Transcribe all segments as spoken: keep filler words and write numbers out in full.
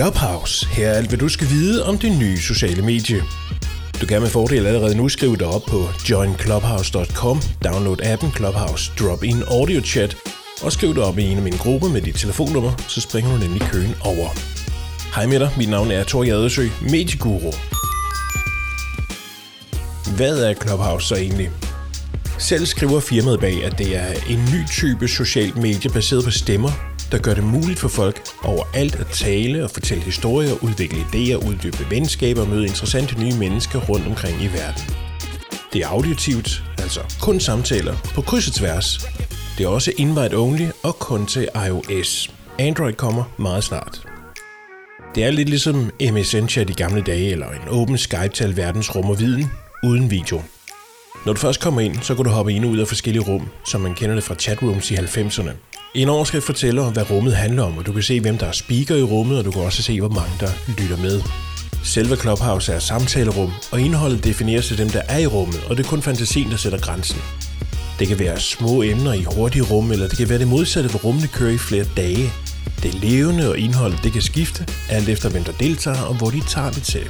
Clubhouse. Her er alt, hvad du skal vide om det nye sociale medie. Du kan med fordel allerede nu skrive dig op på join clubhouse dot com, download appen Clubhouse, drop in audio chat og skriv dig op i en af mine grupper med dit telefonnummer, så springer du nemlig køen over. Hej med dig, mit navn er Thor Jadesø, medieguru. Hvad er Clubhouse så egentlig? Selv skriver firmaet bag, at det er en ny type socialt medie baseret på stemmer, der gør det muligt for folk overalt at tale og fortælle historier, udvikle idéer, uddybe venskaber og møde interessante nye mennesker rundt omkring i verden. Det er auditivt, altså kun samtaler på kryds og tværs. Det er også invite-only og kun til iOS. Android kommer meget snart. Det er lidt ligesom M S N-chat i gamle dage eller en åben Skype til alverdens rum og viden uden video. Når du først kommer ind, så kan du hoppe ind og ud af forskellige rum, som man kender det fra chatrooms i halvfemserne. En overskrift fortæller, hvad rummet handler om, og du kan se, hvem der er speaker i rummet, og du kan også se, hvor mange der lytter med. Selve Clubhouse er samtalerum, og indholdet defineres til dem, der er i rummet, og det er kun fantasien, der sætter grænsen. Det kan være små emner i hurtige rum, eller det kan være det modsatte, hvor rummene kører i flere dage. Det er levende, og indholdet det kan skifte, alt efter hvem der deltager, og hvor de tager det til.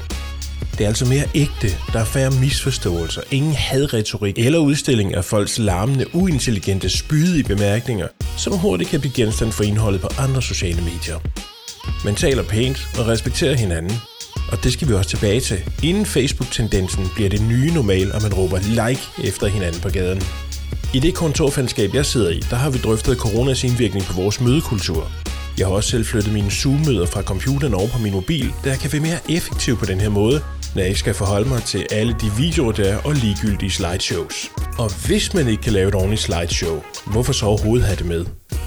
Det er altså mere ægte, der er færre misforståelser, ingen hadretorik eller udstilling af folks larmende, uintelligente, spydige bemærkninger, som hurtigt kan blive genstand for indholdet på andre sociale medier. Man taler pænt og respekterer hinanden, og det skal vi også tilbage til. Inden Facebook-tendensen bliver det nye normal, og man råber like efter hinanden på gaden. I det kontorfællesskab, jeg sidder i, der har vi drøftet coronas indvirkning på vores mødekultur. Jeg har også selv flyttet mine Zoom-møder fra computeren over på min mobil, da jeg kan være mere effektiv på den her måde, når jeg ikke skal forholde mig til alle de videoer, der er og ligegyldige slideshows. Og hvis man ikke kan lave et ordentligt slideshow, hvorfor så overhovedet have det med?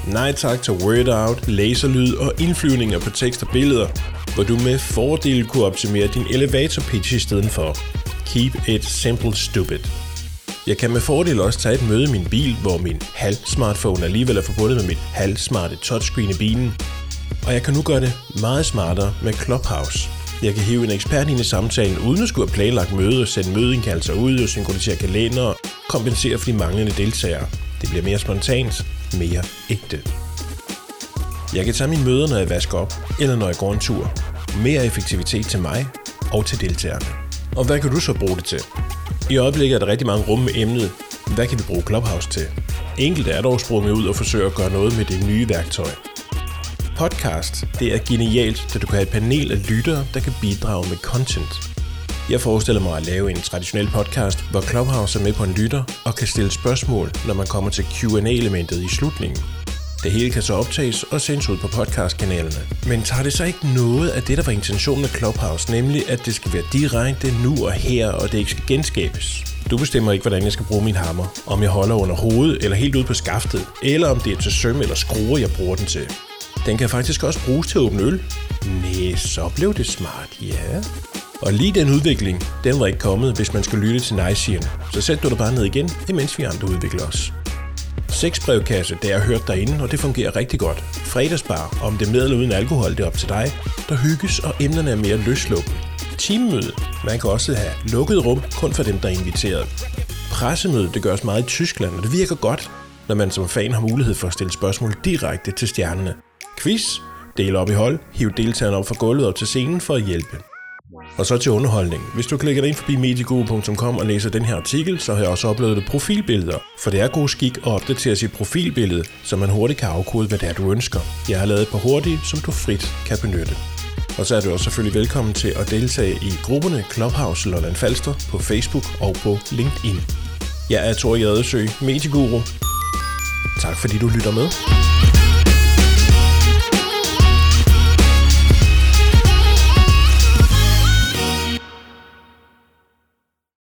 Nej tak til word-out, laserlyd og indflyvninger på tekst og billeder, hvor du med fordel kunne optimere din elevator-pitch i stedet for. Keep it simple stupid. Jeg kan med fordel også tage et møde i min bil, hvor min halv-smartphone alligevel er forbundet med mit halv-smarte touchscreen i bilen. Og jeg kan nu gøre det meget smartere med Clubhouse. Jeg kan hive en ekspert ind i samtalen uden at skulle have planlagt møde og sende mødeindkaldelser ud og synkronisere kalender og kompensere for de manglende deltagere. Det bliver mere spontant, mere ægte. Jeg kan tage mine møder, når jeg vasker op eller når jeg går en tur. Mere effektivitet til mig og til deltagerne. Og hvad kan du så bruge det til? I øjeblikket er der rigtig mange rum med emnet. Hvad kan vi bruge Clubhouse til? Enkelte er dog sprunget ud og forsøger at gøre noget med det nye værktøj. Podcast, det er genialt, da du kan have et panel af lyttere, der kan bidrage med content. Jeg forestiller mig at lave en traditionel podcast, hvor Clubhouse er med på en lytter og kan stille spørgsmål, når man kommer til Q and A-elementet i slutningen. Det hele kan så optages og sendes ud på podcastkanalerne. Men tager det så ikke noget af det, der var intentionen med Clubhouse, nemlig at det skal være direkte nu og her, og det ikke skal genskabes? Du bestemmer ikke, hvordan jeg skal bruge min hammer, om jeg holder under hovedet eller helt ude på skaftet, eller om det er til søm eller skruer, jeg bruger den til. Den kan faktisk også bruges til at åbne øl. Næh, så blev det smart, ja. Og lige den udvikling, den var ikke kommet, hvis man skulle lytte til nejsigerne. Så sæt du dig bare ned igen, imens vi andre udvikler os. Sexbrevkasse, det har jeg hørt derinde, og det fungerer rigtig godt. Fredagsbar, om det med eller uden alkohol, det er op til dig. Der hygges, og emnerne er mere løslukkende. Teammøde, man kan også have lukket rum, kun for dem, der er inviteret. Pressemøde, det gøres meget i Tyskland, og det virker godt, når man som fan har mulighed for at stille spørgsmål direkte til stjernerne. Quiz, del op i hold, hiv deltagerne op fra gulvet og til scenen for at hjælpe. Og så til underholdning. Hvis du klikker dig ind forbi medieguru punktum com og læser den her artikel, så har jeg også uploadet profilbilleder. For det er god skik at opdatere sit profilbillede, så man hurtigt kan afkode, hvad det er, du ønsker. Jeg har lavet et par hurtige, som du frit kan benytte. Og så er du også selvfølgelig velkommen til at deltage i grupperne Clubhouse Lolland Falster på Facebook og på LinkedIn. Jeg er Thor Jadesø, medieguru. Tak fordi du lytter med.